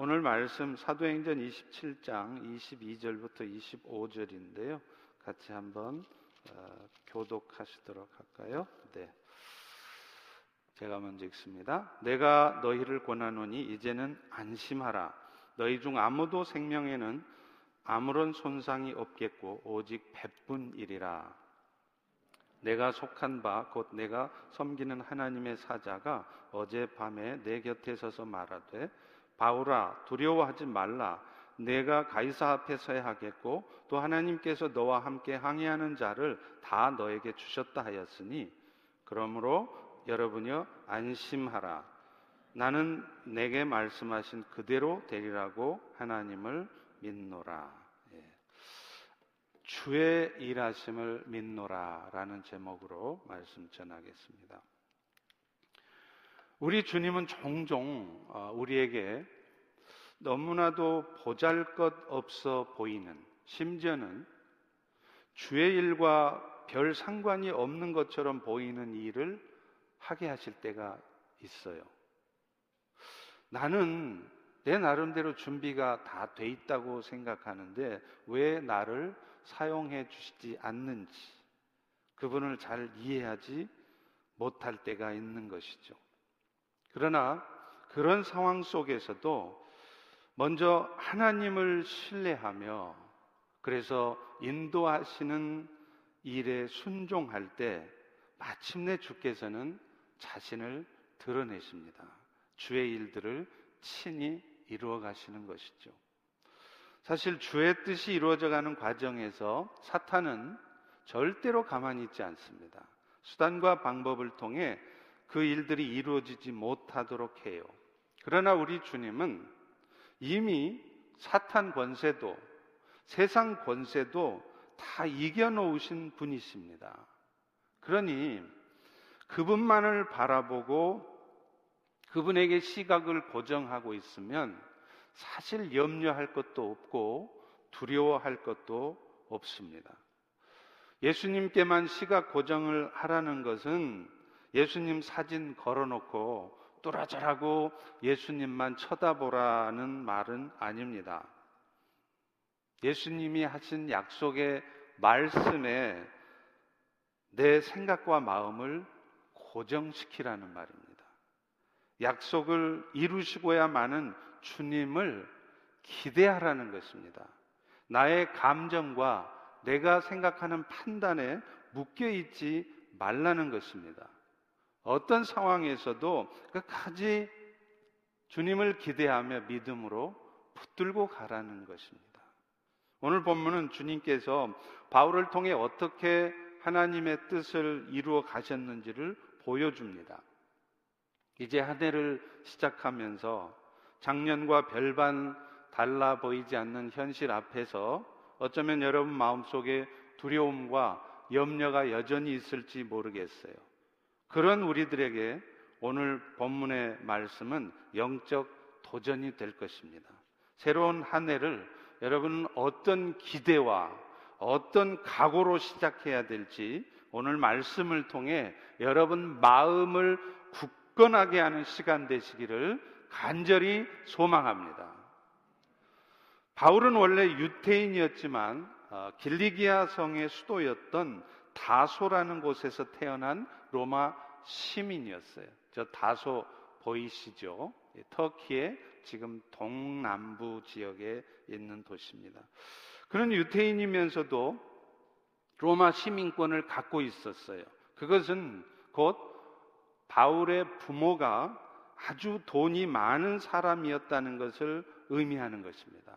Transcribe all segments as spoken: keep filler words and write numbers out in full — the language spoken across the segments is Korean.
오늘 말씀 사도행전 이십칠 장 이십이 절부터 이십오 절인데요. 같이 한번 어, 교독하시도록 할까요? 네. 제가 먼저 읽습니다. 내가 너희를 권하노니 이제는 안심하라. 너희 중 아무도 생명에는 아무런 손상이 없겠고 오직 배뿐이리라. 내가 속한 바 곧 내가 섬기는 하나님의 사자가 어젯밤에 내 곁에 서서 말하되 바울아 두려워하지 말라. 내가 가이사 앞에 서야 하겠고 또 하나님께서 너와 함께 항해하는 자를 다 너에게 주셨다 하였으니 그러므로 여러분여 안심하라. 나는 내게 말씀하신 그대로 되리라고 하나님을 믿노라. 예. 주의 일하심을 믿노라 라는 제목으로 말씀 전하겠습니다. 우리 주님은 종종 우리에게 너무나도 보잘것없어 보이는, 심지어는 주의 일과 별 상관이 없는 것처럼 보이는 일을 하게 하실 때가 있어요. 나는 내 나름대로 준비가 다 돼 있다고 생각하는데 왜 나를 사용해 주시지 않는지 그분을 잘 이해하지 못할 때가 있는 것이죠. 그러나 그런 상황 속에서도 먼저 하나님을 신뢰하며 그래서 인도하시는 일에 순종할 때 마침내 주께서는 자신을 드러내십니다. 주의 일들을 친히 이루어 가시는 것이죠. 사실 주의 뜻이 이루어져 가는 과정에서 사탄은 절대로 가만히 있지 않습니다. 수단과 방법을 통해 그 일들이 이루어지지 못하도록 해요. 그러나 우리 주님은 이미 사탄 권세도 세상 권세도 다 이겨놓으신 분이십니다. 그러니 그분만을 바라보고 그분에게 시각을 고정하고 있으면 사실 염려할 것도 없고 두려워할 것도 없습니다. 예수님께만 시각 고정을 하라는 것은 예수님 사진 걸어놓고 뚫어져라고 예수님만 쳐다보라는 말은 아닙니다. 예수님이 하신 약속의 말씀에 내 생각과 마음을 고정시키라는 말입니다. 약속을 이루시고야만은 주님을 기대하라는 것입니다. 나의 감정과 내가 생각하는 판단에 묶여있지 말라는 것입니다. 어떤 상황에서도 끝까지 주님을 기대하며 믿음으로 붙들고 가라는 것입니다. 오늘 본문은 주님께서 바울을 통해 어떻게 하나님의 뜻을 이루어 가셨는지를 보여줍니다. 이제 한 해를 시작하면서 작년과 별반 달라 보이지 않는 현실 앞에서 어쩌면 여러분 마음속에 두려움과 염려가 여전히 있을지 모르겠어요. 그런 우리들에게 오늘 본문의 말씀은 영적 도전이 될 것입니다. 새로운 한 해를 여러분은 어떤 기대와 어떤 각오로 시작해야 될지 오늘 말씀을 통해 여러분 마음을 굳건하게 하는 시간 되시기를 간절히 소망합니다. 바울은 원래 유태인이었지만 길리기아 성의 수도였던 다소라는 곳에서 태어난 로마 시민이었어요. 저 다소 보이시죠? 터키의 지금 동남부 지역에 있는 도시입니다. 그런 유태인이면서도 로마 시민권을 갖고 있었어요. 그것은 곧 바울의 부모가 아주 돈이 많은 사람이었다는 것을 의미하는 것입니다.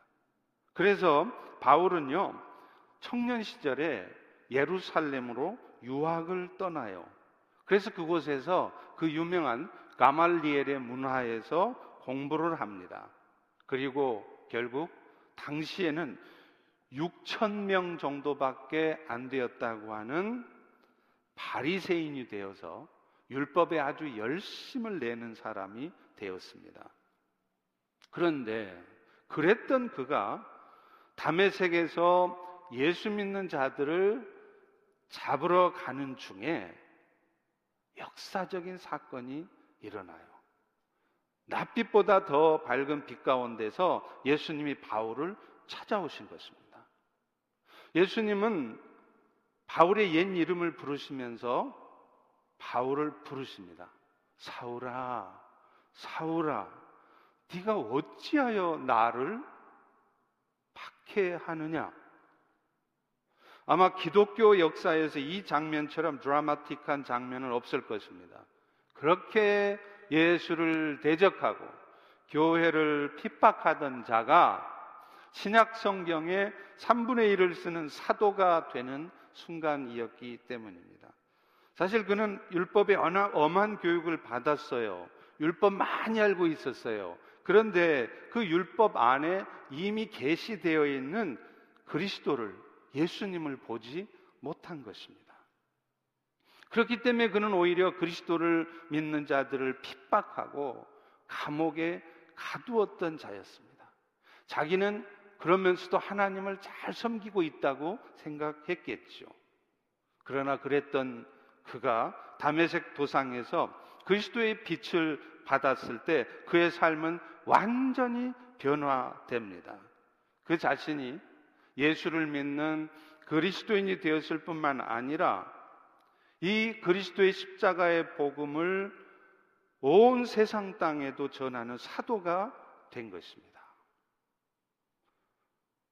그래서 바울은요, 청년 시절에 예루살렘으로 유학을 떠나요. 그래서 그곳에서 그 유명한 가말리엘의 문화에서 공부를 합니다. 그리고 결국 당시에는 육천 명 정도밖에 안 되었다고 하는 바리새인이 되어서 율법에 아주 열심을 내는 사람이 되었습니다. 그런데 그랬던 그가 다메섹에서 예수 믿는 자들을 잡으러 가는 중에 역사적인 사건이 일어나요. 낮빛보다 더 밝은 빛 가운데서 예수님이 바울을 찾아오신 것입니다. 예수님은 바울의 옛 이름을 부르시면서 바울을 부르십니다. 사울아, 사울아, 네가 어찌하여 나를 박해하느냐? 아마 기독교 역사에서 이 장면처럼 드라마틱한 장면은 없을 것입니다. 그렇게 예수를 대적하고 교회를 핍박하던 자가 신약 성경의 삼분의 일을 쓰는 사도가 되는 순간이었기 때문입니다. 사실 그는 율법의 엄한 교육을 받았어요. 율법 많이 알고 있었어요. 그런데 그 율법 안에 이미 계시되어 있는 그리스도를, 예수님을 보지 못한 것입니다. 그렇기 때문에 그는 오히려 그리스도를 믿는 자들을 핍박하고 감옥에 가두었던 자였습니다. 자기는 그러면서도 하나님을 잘 섬기고 있다고 생각했겠죠. 그러나 그랬던 그가 다메섹 도상에서 그리스도의 빛을 받았을 때 그의 삶은 완전히 변화됩니다. 그 자신이 예수를 믿는 그리스도인이 되었을 뿐만 아니라 이 그리스도의 십자가의 복음을 온 세상 땅에도 전하는 사도가 된 것입니다.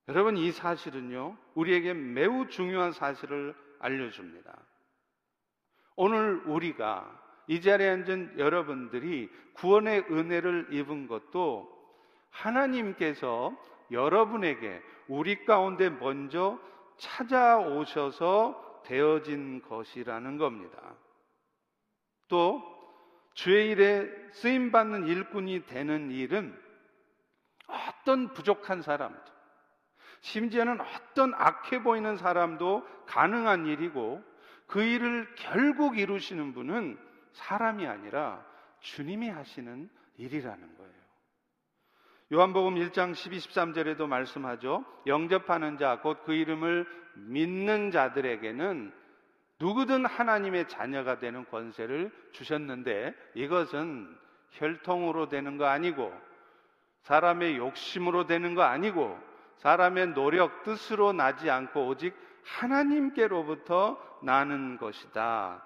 여러분, 이 사실은요, 우리에게 매우 중요한 사실을 알려줍니다. 오늘 우리가 이 자리에 앉은 여러분들이 구원의 은혜를 입은 것도 하나님께서 여러분에게 우리 가운데 먼저 찾아오셔서 되어진 것이라는 겁니다. 또 주의 일에 쓰임받는 일꾼이 되는 일은 어떤 부족한 사람도, 심지어는 어떤 악해 보이는 사람도 가능한 일이고, 그 일을 결국 이루시는 분은 사람이 아니라 주님이 하시는 일이라는 거예요. 요한복음 일 장 십이, 십삼 절에도 말씀하죠. 영접하는 자, 곧 그 이름을 믿는 자들에게는 누구든 하나님의 자녀가 되는 권세를 주셨는데, 이것은 혈통으로 되는 거 아니고, 사람의 욕심으로 되는 거 아니고, 사람의 노력, 뜻으로 나지 않고 오직 하나님께로부터 나는 것이다.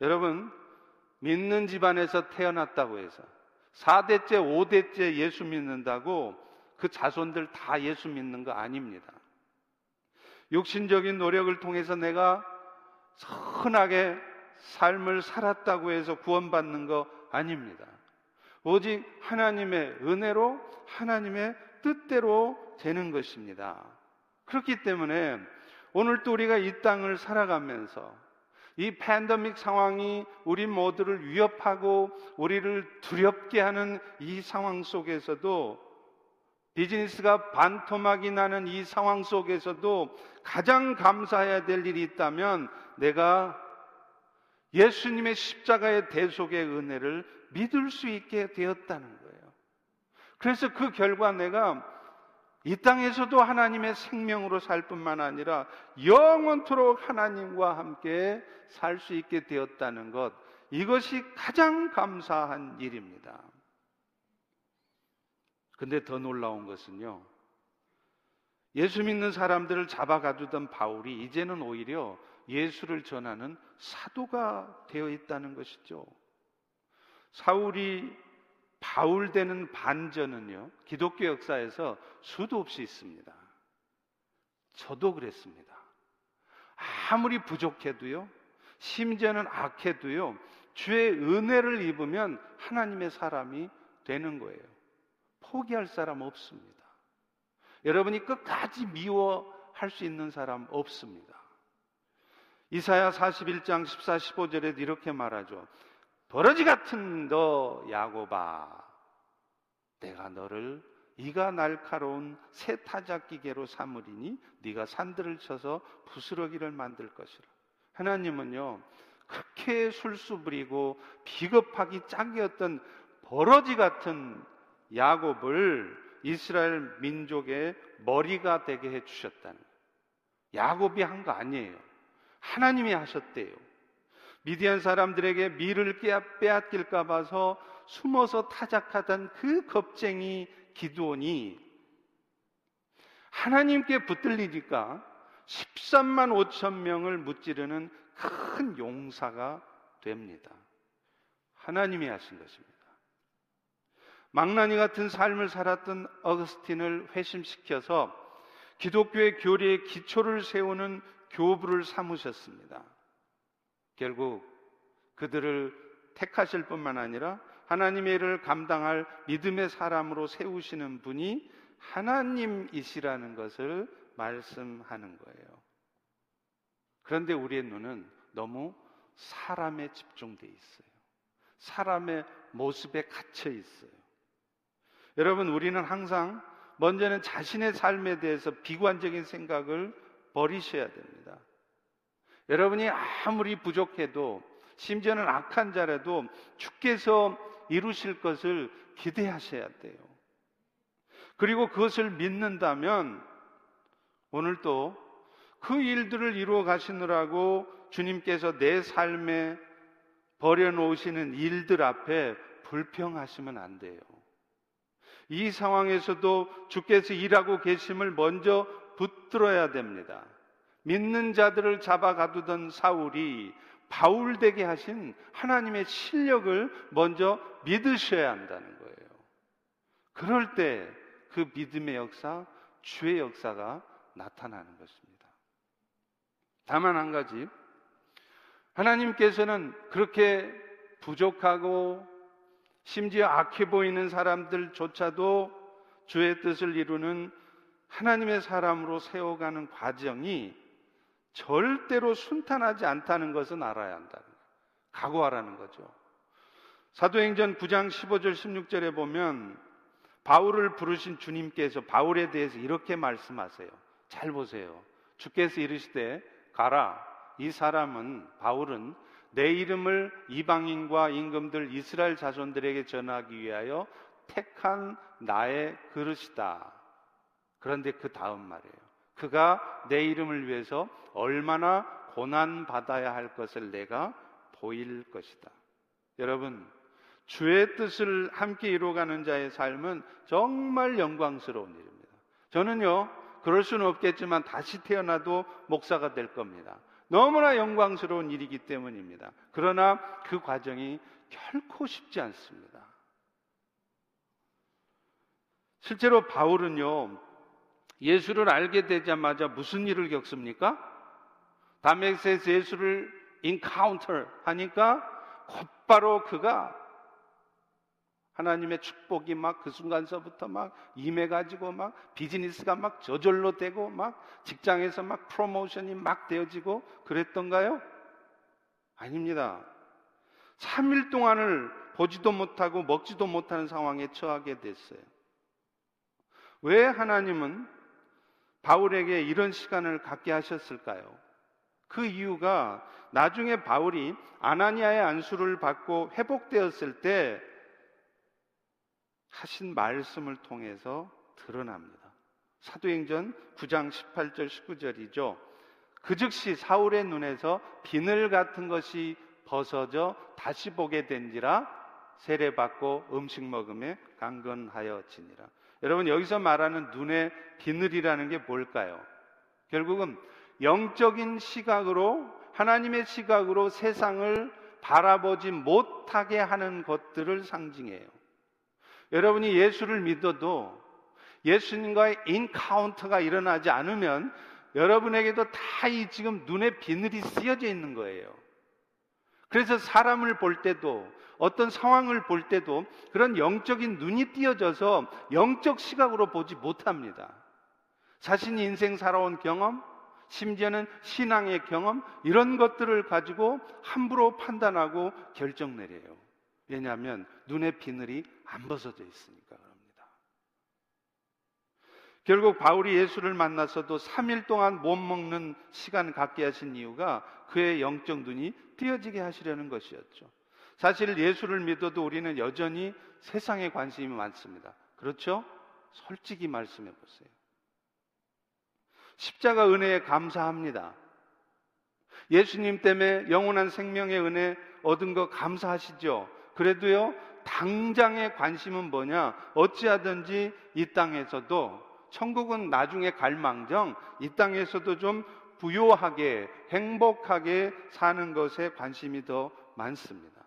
여러분, 믿는 집안에서 태어났다고 해서 사 대째, 오 대째 예수 믿는다고 그 자손들 다 예수 믿는 거 아닙니다. 육신적인 노력을 통해서 내가 선하게 삶을 살았다고 해서 구원받는 거 아닙니다. 오직 하나님의 은혜로, 하나님의 뜻대로 되는 것입니다. 그렇기 때문에 오늘도 우리가 이 땅을 살아가면서 이 팬데믹 상황이 우리 모두를 위협하고 우리를 두렵게 하는 이 상황 속에서도, 비즈니스가 반토막이 나는 이 상황 속에서도 가장 감사해야 될 일이 있다면 내가 예수님의 십자가의 대속의 은혜를 믿을 수 있게 되었다는 거예요. 그래서 그 결과 내가 이 땅에서도 하나님의 생명으로 살 뿐만 아니라 영원토록 하나님과 함께 살 수 있게 되었다는 것, 이것이 가장 감사한 일입니다. 근데 더 놀라운 것은요, 예수 믿는 사람들을 잡아가두던 바울이 이제는 오히려 예수를 전하는 사도가 되어 있다는 것이죠. 사울이 바울 되는 반전은요, 기독교 역사에서 수도 없이 있습니다. 저도 그랬습니다. 아무리 부족해도요, 심지어는 악해도요, 주의 은혜를 입으면 하나님의 사람이 되는 거예요. 포기할 사람 없습니다. 여러분이 끝까지 미워할 수 있는 사람 없습니다. 이사야 사십일 장 십사, 십오 절에도 이렇게 말하죠. 버러지 같은 너 야고바, 내가 너를 이가 날카로운 새 타작 기계로 삼으리니 네가 산들을 쳐서 부스러기를 만들 것이라. 하나님은요, 그렇게 술수 부리고 비겁하기 짝이었던 버러지 같은 야곱을 이스라엘 민족의 머리가 되게 해주셨다는 거예요. 야곱이 한 거 아니에요. 하나님이 하셨대요. 미디언 사람들에게 밀을 빼앗길까 봐서 숨어서 타작하던 그 겁쟁이 기드온이 하나님께 붙들리니까 십삼만 오천 명을 무찌르는 큰 용사가 됩니다. 하나님이 하신 것입니다. 망나니 같은 삶을 살았던 어거스틴을 회심시켜서 기독교의 교리의 기초를 세우는 교부를 삼으셨습니다. 결국 그들을 택하실 뿐만 아니라 하나님의 일을 감당할 믿음의 사람으로 세우시는 분이 하나님이시라는 것을 말씀하는 거예요. 그런데 우리의 눈은 너무 사람에 집중돼 있어요. 사람의 모습에 갇혀 있어요. 여러분, 우리는 항상 먼저는 자신의 삶에 대해서 비관적인 생각을 버리셔야 됩니다. 여러분이 아무리 부족해도, 심지어는 악한 자라도 주께서 이루실 것을 기대하셔야 돼요. 그리고 그것을 믿는다면 오늘도 그 일들을 이루어 가시느라고 주님께서 내 삶에 버려놓으시는 일들 앞에 불평하시면 안 돼요. 이 상황에서도 주께서 일하고 계심을 먼저 붙들어야 됩니다. 믿는 자들을 잡아 가두던 사울이 바울되게 하신 하나님의 실력을 먼저 믿으셔야 한다는 거예요. 그럴 때 그 믿음의 역사, 주의 역사가 나타나는 것입니다. 다만 한 가지, 하나님께서는 그렇게 부족하고 심지어 악해 보이는 사람들조차도 주의 뜻을 이루는 하나님의 사람으로 세워가는 과정이 절대로 순탄하지 않다는 것은 알아야 한다. 각오하라는 거죠. 사도행전 구장 십오절 십육절에 보면 바울을 부르신 주님께서 바울에 대해서 이렇게 말씀하세요. 잘 보세요. 주께서 이르시되, 가라, 이 사람은, 바울은, 내 이름을 이방인과 임금들 이스라엘 자손들에게 전하기 위하여 택한 나의 그릇이다. 그런데 그 다음 말이에요. 그가 내 이름을 위해서 얼마나 고난받아야 할 것을 내가 보일 것이다. 여러분, 주의 뜻을 함께 이루어가는 자의 삶은 정말 영광스러운 일입니다. 저는요, 그럴 수는 없겠지만 다시 태어나도 목사가 될 겁니다. 너무나 영광스러운 일이기 때문입니다. 그러나 그 과정이 결코 쉽지 않습니다. 실제로 바울은요, 예수를 알게 되자마자 무슨 일을 겪습니까? 다메섹에서 예수를 인카운터 하니까 곧바로 그가 하나님의 축복이 막 그 순간서부터 막 임해가지고 막 비즈니스가 막 저절로 되고 막 직장에서 막 프로모션이 막 되어지고 그랬던가요? 아닙니다. 삼 일 동안을 보지도 못하고 먹지도 못하는 상황에 처하게 됐어요. 왜 하나님은 바울에게 이런 시간을 갖게 하셨을까요? 그 이유가, 나중에 바울이 아나니아의 안수를 받고 회복되었을 때 하신 말씀을 통해서 드러납니다. 사도행전 구장 십팔절 십구절이죠. 그 즉시 사울의 눈에서 비늘 같은 것이 벗어져 다시 보게 된지라, 세례받고 음식 먹음에 강건하여지니라. 여러분, 여기서 말하는 눈의 비늘이라는 게 뭘까요? 결국은 영적인 시각으로, 하나님의 시각으로 세상을 바라보지 못하게 하는 것들을 상징해요. 여러분이 예수를 믿어도 예수님과의 인카운터가 일어나지 않으면 여러분에게도 다 이 지금 눈에 비늘이 쓰여져 있는 거예요. 그래서 사람을 볼 때도, 어떤 상황을 볼 때도 그런 영적인 눈이 띄어져서 영적 시각으로 보지 못합니다. 자신이 인생 살아온 경험, 심지어는 신앙의 경험, 이런 것들을 가지고 함부로 판단하고 결정 내려요. 왜냐하면 눈에 비늘이 안 벗어져 있으니까 그럽니다. 결국 바울이 예수를 만나서도 삼 일 동안 못 먹는 시간 갖게 하신 이유가 그의 영적 눈이 띄어지게 하시려는 것이었죠. 사실 예수를 믿어도 우리는 여전히 세상에 관심이 많습니다. 그렇죠? 솔직히 말씀해 보세요. 십자가 은혜에 감사합니다. 예수님 때문에 영원한 생명의 은혜 얻은 거 감사하시죠? 그래도요, 당장의 관심은 뭐냐? 어찌하든지 이 땅에서도, 천국은 나중에 갈망정, 이 땅에서도 좀 부요하게, 행복하게 사는 것에 관심이 더 많습니다.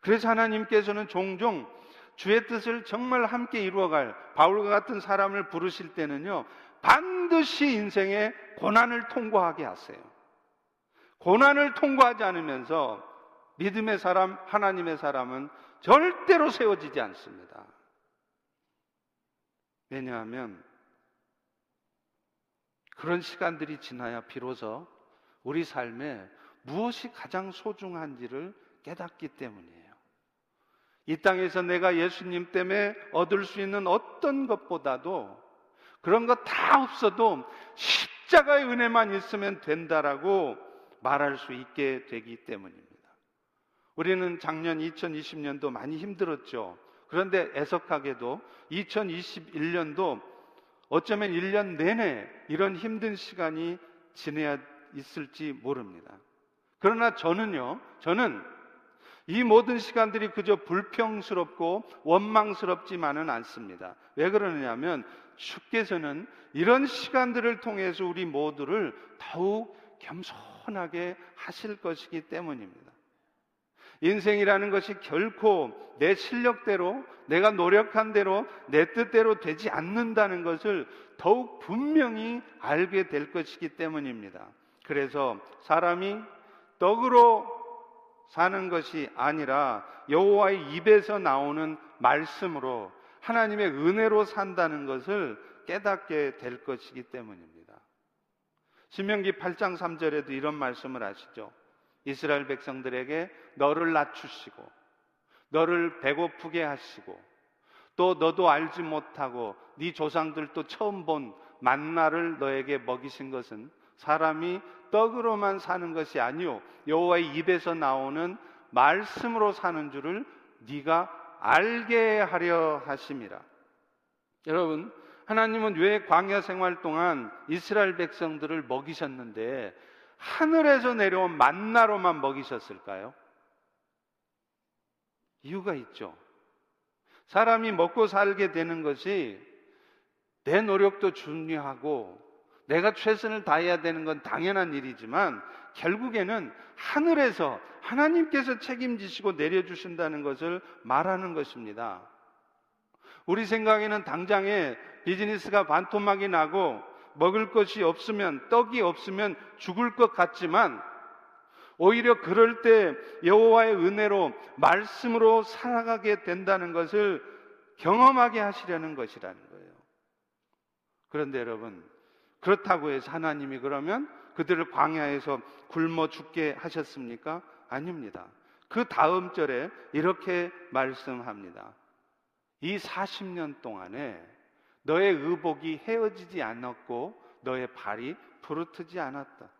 그래서 하나님께서는 종종 주의 뜻을 정말 함께 이루어갈 바울과 같은 사람을 부르실 때는요, 반드시 인생에 고난을 통과하게 하세요. 고난을 통과하지 않으면서 믿음의 사람, 하나님의 사람은 절대로 세워지지 않습니다. 왜냐하면 그런 시간들이 지나야 비로소 우리 삶에 무엇이 가장 소중한지를 깨닫기 때문이에요. 이 땅에서 내가 예수님 때문에 얻을 수 있는 어떤 것보다도, 그런 것 다 없어도 십자가의 은혜만 있으면 된다라고 말할 수 있게 되기 때문입니다. 우리는 작년 이천이십 년도 많이 힘들었죠. 그런데 애석하게도 이천이십일 년도 어쩌면 일 년 내내 이런 힘든 시간이 지내야 있을지 모릅니다. 그러나 저는요, 저는 이 모든 시간들이 그저 불평스럽고 원망스럽지만은 않습니다. 왜 그러느냐면 주께서는 이런 시간들을 통해서 우리 모두를 더욱 겸손하게 하실 것이기 때문입니다. 인생이라는 것이 결코 내 실력대로, 내가 노력한 대로, 내 뜻대로 되지 않는다는 것을 더욱 분명히 알게 될 것이기 때문입니다. 그래서 사람이 떡으로 사는 것이 아니라 여호와의 입에서 나오는 말씀으로, 하나님의 은혜로 산다는 것을 깨닫게 될 것이기 때문입니다. 신명기 팔 장 삼 절에도 이런 말씀을 하시죠. 이스라엘 백성들에게 너를 낮추시고 너를 배고프게 하시고 또 너도 알지 못하고 네 조상들도 처음 본 만나를 너에게 먹이신 것은 사람이 떡으로만 사는 것이 아니오 여호와의 입에서 나오는 말씀으로 사는 줄을 네가 알게 하려 하심이라. 여러분, 하나님은 왜 광야 생활 동안 이스라엘 백성들을 먹이셨는데 하늘에서 내려온 만나로만 먹이셨을까요? 이유가 있죠. 사람이 먹고 살게 되는 것이 내 노력도 중요하고 내가 최선을 다해야 되는 건 당연한 일이지만 결국에는 하늘에서 하나님께서 책임지시고 내려주신다는 것을 말하는 것입니다. 우리 생각에는 당장에 비즈니스가 반토막이 나고 먹을 것이 없으면, 떡이 없으면 죽을 것 같지만 오히려 그럴 때 여호와의 은혜로 말씀으로 살아가게 된다는 것을 경험하게 하시려는 것이라는 거예요. 그런데 여러분, 그렇다고 해서 하나님이 그러면 그들을 광야에서 굶어 죽게 하셨습니까? 아닙니다. 그 다음 절에 이렇게 말씀합니다. 이 사십 년 동안에 너의 의복이 헤어지지 않았고 너의 발이 부르트지 않았다.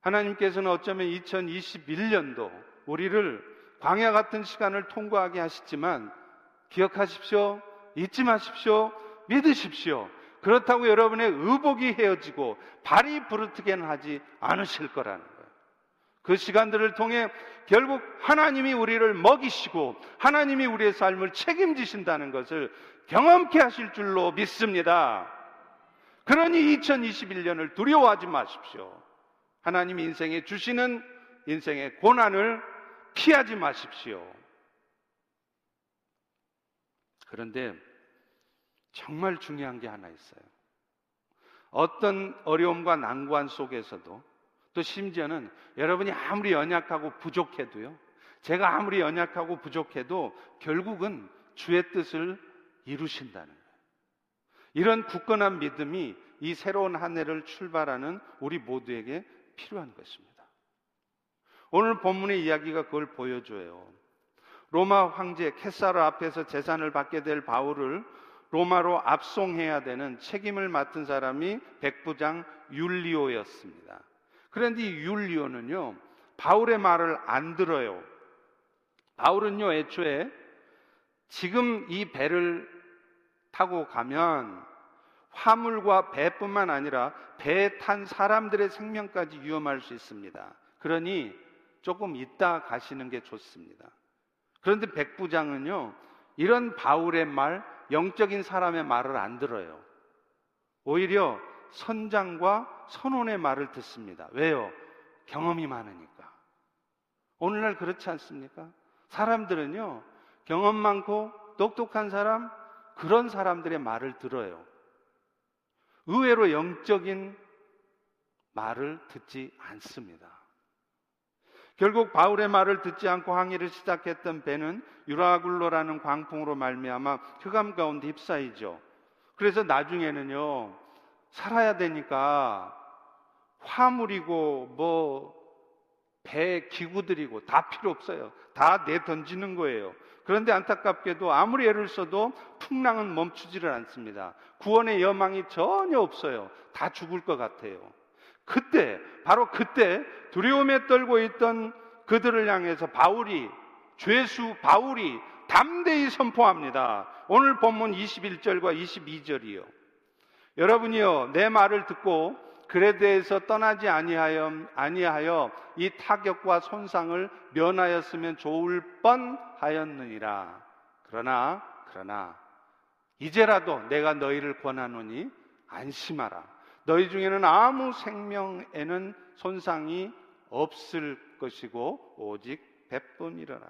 하나님께서는 어쩌면 이천이십일 년도 우리를 광야 같은 시간을 통과하게 하시지만 기억하십시오. 잊지 마십시오. 믿으십시오. 그렇다고 여러분의 의복이 헤어지고 발이 부르트게는 하지 않으실 거라는 거예요. 그 시간들을 통해 결국 하나님이 우리를 먹이시고 하나님이 우리의 삶을 책임지신다는 것을 경험케 하실 줄로 믿습니다. 그러니 이천이십일 년을 두려워하지 마십시오. 하나님이 인생에 주시는 인생의 고난을 피하지 마십시오. 그런데 정말 중요한 게 하나 있어요. 어떤 어려움과 난관 속에서도, 또 심지어는 여러분이 아무리 연약하고 부족해도요, 제가 아무리 연약하고 부족해도 결국은 주의 뜻을 이루신다는 거예요. 이런 굳건한 믿음이 이 새로운 한 해를 출발하는 우리 모두에게 필요한 것입니다. 오늘 본문의 이야기가 그걸 보여줘요. 로마 황제 캐사르 앞에서 재산을 받게 될 바울을 로마로 압송해야 되는 책임을 맡은 사람이 백부장 율리오였습니다. 그런데 이 율리오는요, 바울의 말을 안 들어요. 바울은요, 애초에 지금 이 배를 타고 가면 화물과 배뿐만 아니라 배에 탄 사람들의 생명까지 위험할 수 있습니다. 그러니 조금 이따 가시는 게 좋습니다. 그런데 백부장은요, 이런 바울의 말, 영적인 사람의 말을 안 들어요. 오히려 선장과 선원의 말을 듣습니다. 왜요? 경험이 많으니까. 오늘날 그렇지 않습니까? 사람들은요, 경험 많고 똑똑한 사람, 그런 사람들의 말을 들어요. 의외로 영적인 말을 듣지 않습니다. 결국 바울의 말을 듣지 않고 항의를 시작했던 배는 유라굴로라는 광풍으로 말미암아 흑암 가운데 휩싸이죠. 그래서 나중에는요, 살아야 되니까 화물이고 뭐 배 기구들이고 다 필요 없어요. 다 내던지는 거예요. 그런데 안타깝게도 아무리 애를 써도 풍랑은 멈추지를 않습니다. 구원의 여망이 전혀 없어요. 다 죽을 것 같아요. 그때, 바로 그때 두려움에 떨고 있던 그들을 향해서 바울이, 죄수 바울이 담대히 선포합니다. 오늘 본문 이십일 절과 이십이 절이요. 여러분이요, 내 말을 듣고 그레데에서 떠나지 아니하여, 아니하여 이 타격과 손상을 면하였으면 좋을 뻔하였느니라. 그러나, 그러나 이제라도 내가 너희를 권하노니 안심하라. 너희 중에는 아무 생명에는 손상이 없을 것이고 오직 배뿐이라.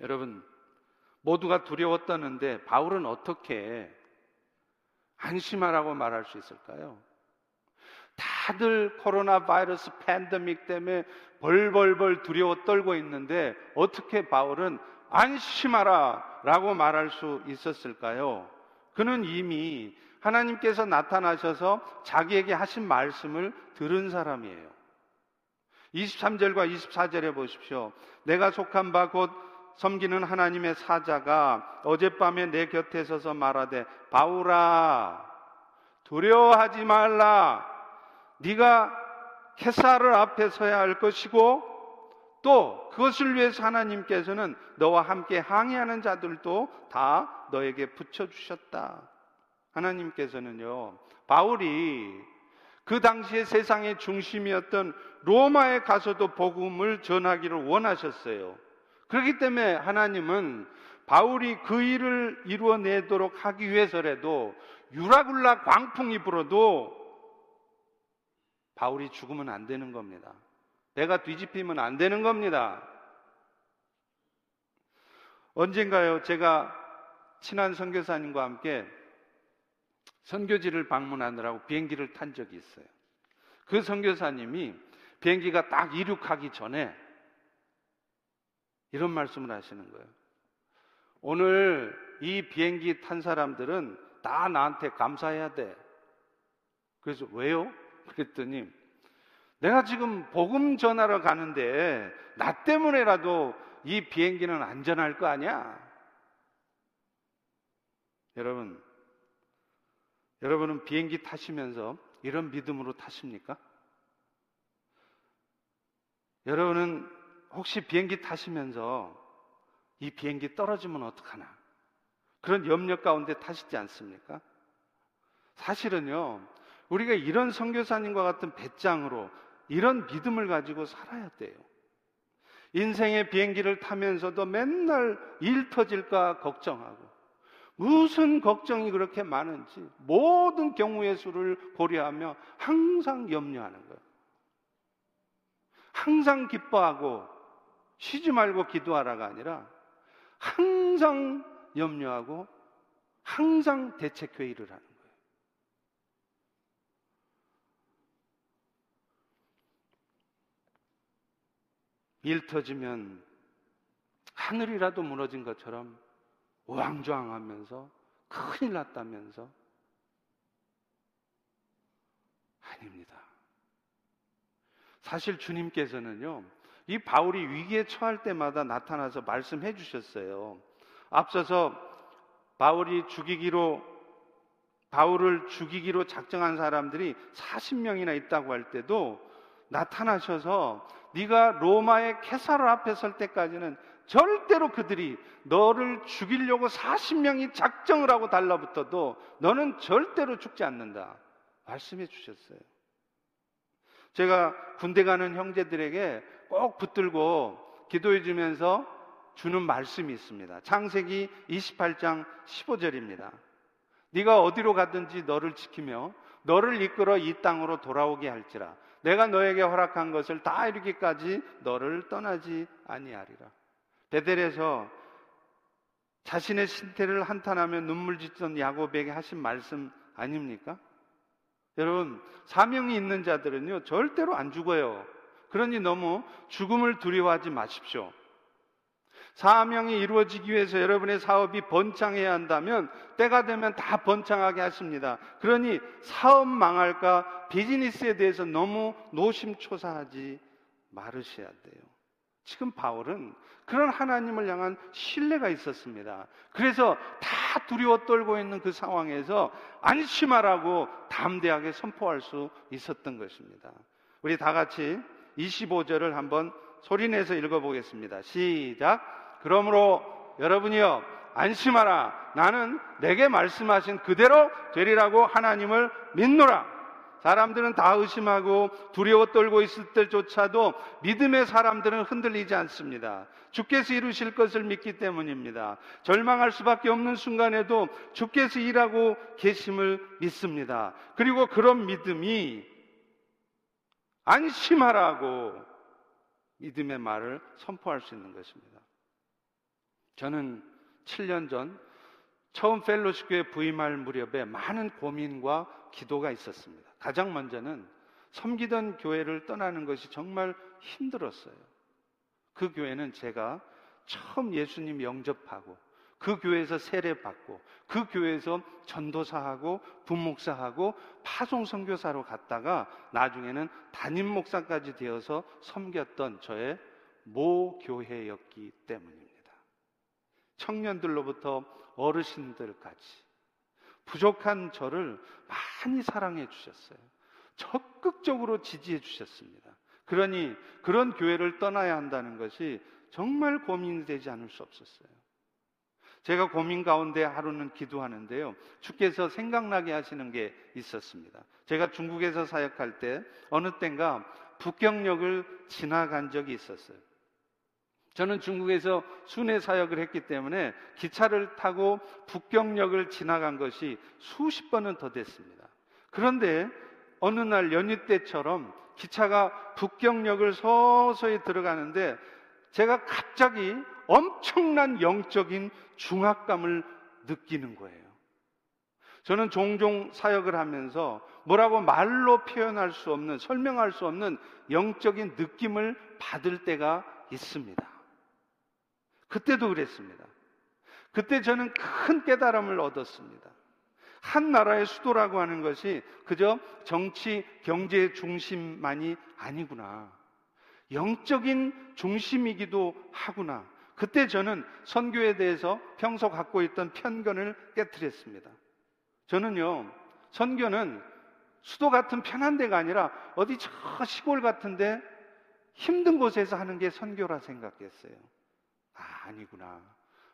여러분, 모두가 두려웠다는데 바울은 어떻게 안심하라고 말할 수 있을까요? 다들 코로나 바이러스 팬데믹 때문에 벌벌벌 두려워 떨고 있는데 어떻게 바울은 안심하라 라고 말할 수 있었을까요? 그는 이미 하나님께서 나타나셔서 자기에게 하신 말씀을 들은 사람이에요. 이십삼 절과 이십사 절에 보십시오. 내가 속한 바 곧 섬기는 하나님의 사자가 어젯밤에 내 곁에 서서 말하되 바울아, 두려워하지 말라. 네가 캐사르 앞에 서야 할 것이고 또 그것을 위해서 하나님께서는 너와 함께 항의하는 자들도 다 너에게 붙여주셨다. 하나님께서는요, 바울이 그 당시에 세상의 중심이었던 로마에 가서도 복음을 전하기를 원하셨어요. 그렇기 때문에 하나님은 바울이 그 일을 이루어내도록 하기 위해서라도 유라굴라 광풍이 불어도 바울이 죽으면 안 되는 겁니다. 배가 뒤집히면 안 되는 겁니다. 언젠가요, 제가 친한 선교사님과 함께 선교지를 방문하느라고 비행기를 탄 적이 있어요. 그 선교사님이 비행기가 딱 이륙하기 전에 이런 말씀을 하시는 거예요. 오늘 이 비행기 탄 사람들은 다 나한테 감사해야 돼. 그래서 왜요? 그랬더니 내가 지금 복음 전하러 가는데 나 때문에라도 이 비행기는 안전할 거 아니야? 여러분, 여러분은 비행기 타시면서 이런 믿음으로 타십니까? 여러분은 혹시 비행기 타시면서 이 비행기 떨어지면 어떡하나? 그런 염려 가운데 타시지 않습니까? 사실은요, 우리가 이런 선교사님과 같은 배짱으로 이런 믿음을 가지고 살아야 돼요. 인생의 비행기를 타면서도 맨날 일 터질까 걱정하고 무슨 걱정이 그렇게 많은지 모든 경우의 수를 고려하며 항상 염려하는 거예요. 항상 기뻐하고 쉬지 말고 기도하라가 아니라 항상 염려하고 항상 대책회의를 하는 거예요. 일 터지면 하늘이라도 무너진 것처럼 우왕좌왕하면서 큰일 났다면서. 아닙니다. 사실 주님께서는요, 이 바울이 위기에 처할 때마다 나타나서 말씀해 주셨어요. 앞서서 바울이 죽이기로 바울을 죽이기로 작정한 사람들이 사십 명이나 있다고 할 때도 나타나셔서 네가 로마의 캐사르 앞에 설 때까지는 절대로 그들이 너를 죽이려고 사십 명이 작정을 하고 달라붙어도 너는 절대로 죽지 않는다 말씀해 주셨어요. 제가 군대 가는 형제들에게 꼭 붙들고 기도해 주면서 주는 말씀이 있습니다. 창세기 이십팔 장 십오 절입니다. 네가 어디로 가든지 너를 지키며 너를 이끌어 이 땅으로 돌아오게 할지라. 내가 너에게 허락한 것을 다 이루기까지 너를 떠나지 아니하리라. 베델에서 자신의 신태를 한탄하며 눈물 짓던 야곱에게 하신 말씀 아닙니까? 여러분, 사명이 있는 자들은요 절대로 안 죽어요. 그러니 너무 죽음을 두려워하지 마십시오. 사명이 이루어지기 위해서 여러분의 사업이 번창해야 한다면 때가 되면 다 번창하게 하십니다. 그러니 사업 망할까, 비즈니스에 대해서 너무 노심초사하지 마르셔야 돼요. 지금 바울은 그런 하나님을 향한 신뢰가 있었습니다. 그래서 다 두려워 떨고 있는 그 상황에서 안심하라고 담대하게 선포할 수 있었던 것입니다. 우리 다 같이 이십오 절을 한번 소리내서 읽어보겠습니다. 시작! 그러므로 여러분이여 안심하라. 나는 내게 말씀하신 그대로 되리라고 하나님을 믿노라. 사람들은 다 의심하고 두려워 떨고 있을 때조차도 믿음의 사람들은 흔들리지 않습니다. 주께서 이루실 것을 믿기 때문입니다. 절망할 수밖에 없는 순간에도 주께서 일하고 계심을 믿습니다. 그리고 그런 믿음이 안심하라고 믿음의 말을 선포할 수 있는 것입니다. 저는 칠 년 전 처음 펠로십 교회 부임할 무렵에 많은 고민과 기도가 있었습니다. 가장 먼저는 섬기던 교회를 떠나는 것이 정말 힘들었어요. 그 교회는 제가 처음 예수님 영접하고 그 교회에서 세례받고 그 교회에서 전도사하고 분목사하고 파송선교사로 갔다가 나중에는 담임 목사까지 되어서 섬겼던 저의 모 교회였기 때문입니다. 청년들로부터 어르신들까지 부족한 저를 많이 사랑해 주셨어요. 적극적으로 지지해 주셨습니다. 그러니 그런 교회를 떠나야 한다는 것이 정말 고민되지 않을 수 없었어요. 제가 고민 가운데 하루는 기도하는데요, 주께서 생각나게 하시는 게 있었습니다. 제가 중국에서 사역할 때 어느 땐가 북경역을 지나간 적이 있었어요. 저는 중국에서 순회 사역을 했기 때문에 기차를 타고 북경역을 지나간 것이 수십 번은 더 됐습니다. 그런데 어느 날 연휴 때처럼 기차가 북경역을 서서히 들어가는데 제가 갑자기 엄청난 영적인 중압감을 느끼는 거예요. 저는 종종 사역을 하면서 뭐라고 말로 표현할 수 없는, 설명할 수 없는 영적인 느낌을 받을 때가 있습니다. 그때도 그랬습니다. 그때 저는 큰 깨달음을 얻었습니다. 한 나라의 수도라고 하는 것이 그저 정치, 경제의 중심만이 아니구나. 영적인 중심이기도 하구나. 그때 저는 선교에 대해서 평소 갖고 있던 편견을 깨트렸습니다. 저는요, 선교는 수도 같은 편한 데가 아니라 어디 저 시골 같은데 힘든 곳에서 하는 게 선교라 생각했어요. 아, 아니구나.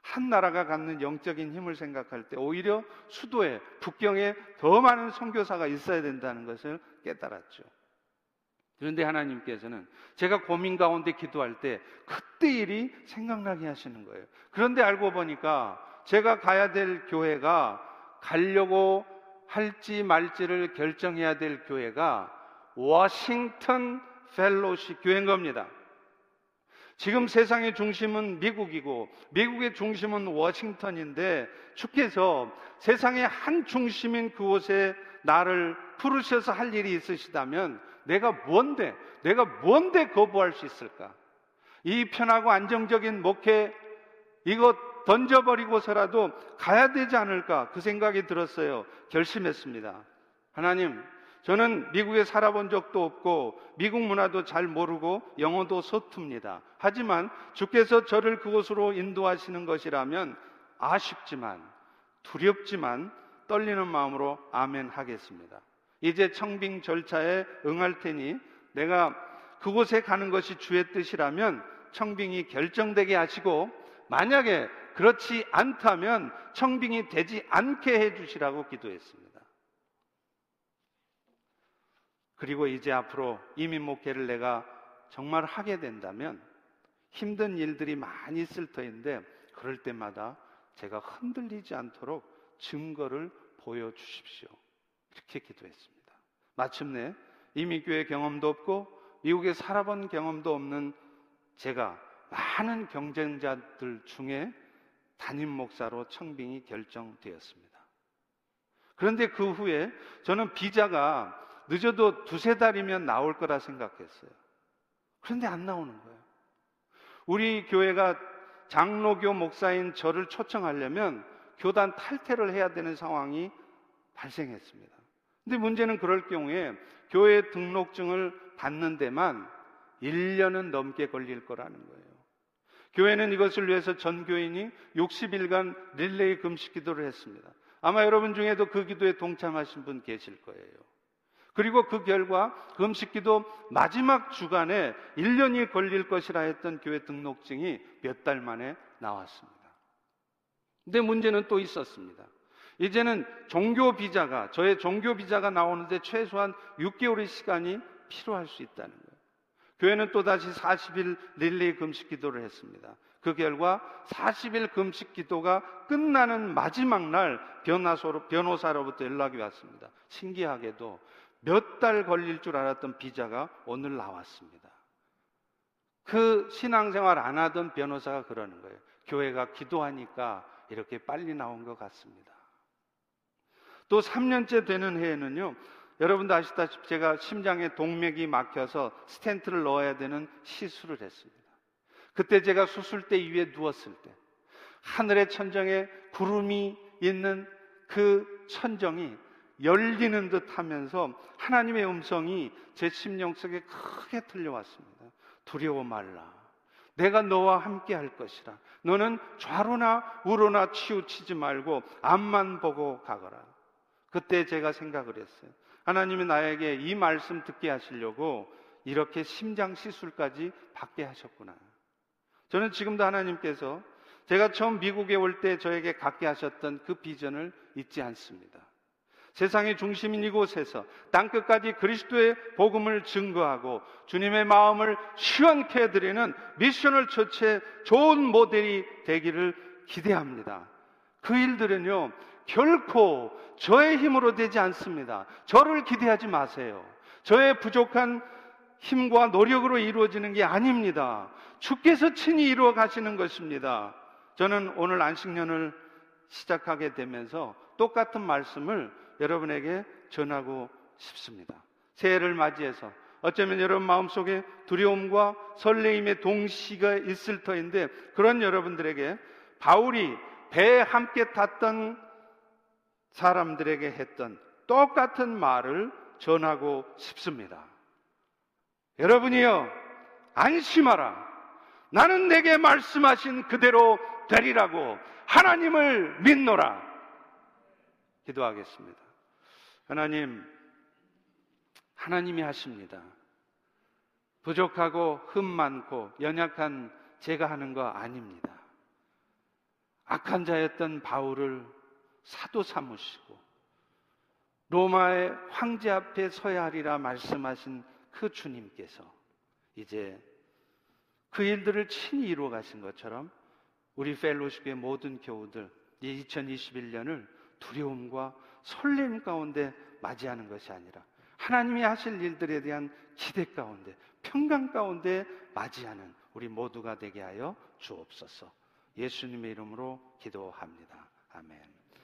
한 나라가 갖는 영적인 힘을 생각할 때 오히려 수도에, 북경에 더 많은 선교사가 있어야 된다는 것을 깨달았죠. 그런데 하나님께서는 제가 고민 가운데 기도할 때 그때 일이 생각나게 하시는 거예요. 그런데 알고 보니까 제가 가야 될 교회가, 가려고 할지 말지를 결정해야 될 교회가 워싱턴 펠로시 교회인 겁니다. 지금 세상의 중심은 미국이고 미국의 중심은 워싱턴인데 주께서 세상의 한 중심인 그곳에 나를 부르셔서 할 일이 있으시다면 내가 뭔데, 내가 뭔데 거부할 수 있을까? 이 편하고 안정적인 목회 이거 던져버리고서라도 가야 되지 않을까? 그 생각이 들었어요. 결심했습니다. 하나님, 저는 미국에 살아본 적도 없고 미국 문화도 잘 모르고 영어도 서툽니다. 하지만 주께서 저를 그곳으로 인도하시는 것이라면 아쉽지만 두렵지만 떨리는 마음으로 아멘 하겠습니다. 이제 청빙 절차에 응할 테니 내가 그곳에 가는 것이 주의 뜻이라면 청빙이 결정되게 하시고 만약에 그렇지 않다면 청빙이 되지 않게 해주시라고 기도했습니다. 그리고 이제 앞으로 이민 목회를 내가 정말 하게 된다면 힘든 일들이 많이 있을 터인데 그럴 때마다 제가 흔들리지 않도록 증거를 보여주십시오. 이렇게 기도했습니다. 마침내 이민 교회 경험도 없고 미국에 살아본 경험도 없는 제가 많은 경쟁자들 중에 담임 목사로 청빙이 결정되었습니다. 그런데 그 후에 저는 비자가 늦어도 두세 달이면 나올 거라 생각했어요. 그런데 안 나오는 거예요. 우리 교회가 장로교 목사인 저를 초청하려면 교단 탈퇴를 해야 되는 상황이 발생했습니다. 근데 문제는 그럴 경우에 교회 등록증을 받는 데만 일 년은 넘게 걸릴 거라는 거예요. 교회는 이것을 위해서 전 교인이 육십 일간 릴레이 금식 기도를 했습니다. 아마 여러분 중에도 그 기도에 동참하신 분 계실 거예요. 그리고 그 결과 금식 기도 마지막 주간에 일 년이 걸릴 것이라 했던 교회 등록증이 몇 달 만에 나왔습니다. 근데 문제는 또 있었습니다. 이제는 종교 비자가, 저의 종교 비자가 나오는데 최소한 육 개월의 시간이 필요할 수 있다는 거예요. 교회는 또다시 사십 일 릴레이 금식 기도를 했습니다. 그 결과 사십 일 금식 기도가 끝나는 마지막 날 변호사로, 변호사로부터 연락이 왔습니다. 신기하게도 몇 달 걸릴 줄 알았던 비자가 오늘 나왔습니다. 그 신앙생활 안 하던 변호사가 그러는 거예요. 교회가 기도하니까 이렇게 빨리 나온 것 같습니다. 또 삼 년째 되는 해에는요, 여러분도 아시다시피 제가 심장에 동맥이 막혀서 스탠트를 넣어야 되는 시술을 했습니다. 그때 제가 수술대 위에 누웠을 때 하늘의 천정에 구름이 있는 그 천정이 열리는 듯 하면서 하나님의 음성이 제 심령 속에 크게 들려왔습니다. 두려워 말라. 내가 너와 함께 할 것이라. 너는 좌로나 우로나 치우치지 말고 앞만 보고 가거라. 그때 제가 생각을 했어요. 하나님이 나에게 이 말씀 듣게 하시려고 이렇게 심장 시술까지 받게 하셨구나. 저는 지금도 하나님께서 제가 처음 미국에 올 때 저에게 갖게 하셨던 그 비전을 잊지 않습니다. 세상의 중심인 이곳에서 땅끝까지 그리스도의 복음을 증거하고 주님의 마음을 시원케 해드리는 미션을 처치해 좋은 모델이 되기를 기대합니다. 그 일들은요, 결코 저의 힘으로 되지 않습니다. 저를 기대하지 마세요. 저의 부족한 힘과 노력으로 이루어지는 게 아닙니다. 주께서 친히 이루어 가시는 것입니다. 저는 오늘 안식년을 시작하게 되면서 똑같은 말씀을 여러분에게 전하고 싶습니다. 새해를 맞이해서 어쩌면 여러분 마음속에 두려움과 설레임의 동시가 있을 터인데 그런 여러분들에게 바울이 배에 함께 탔던 사람들에게 했던 똑같은 말을 전하고 싶습니다. 여러분이여, 안심하라. 나는 내게 말씀하신 그대로 되리라고 하나님을 믿노라. 기도하겠습니다. 하나님, 하나님이 하십니다. 부족하고 흠 많고 연약한 제가 하는 거 아닙니다. 악한 자였던 바울을 사도 삼으시고 로마의 황제 앞에 서야 하리라 말씀하신 그 주님께서 이제 그 일들을 친히 이루어 가신 것처럼 우리 펠로십의 모든 교우들 이 이천이십일 년을 두려움과 설렘 가운데 맞이하는 것이 아니라 하나님이 하실 일들에 대한 기대 가운데 평강 가운데 맞이하는 우리 모두가 되게 하여 주옵소서. 예수님의 이름으로 기도합니다. 아멘.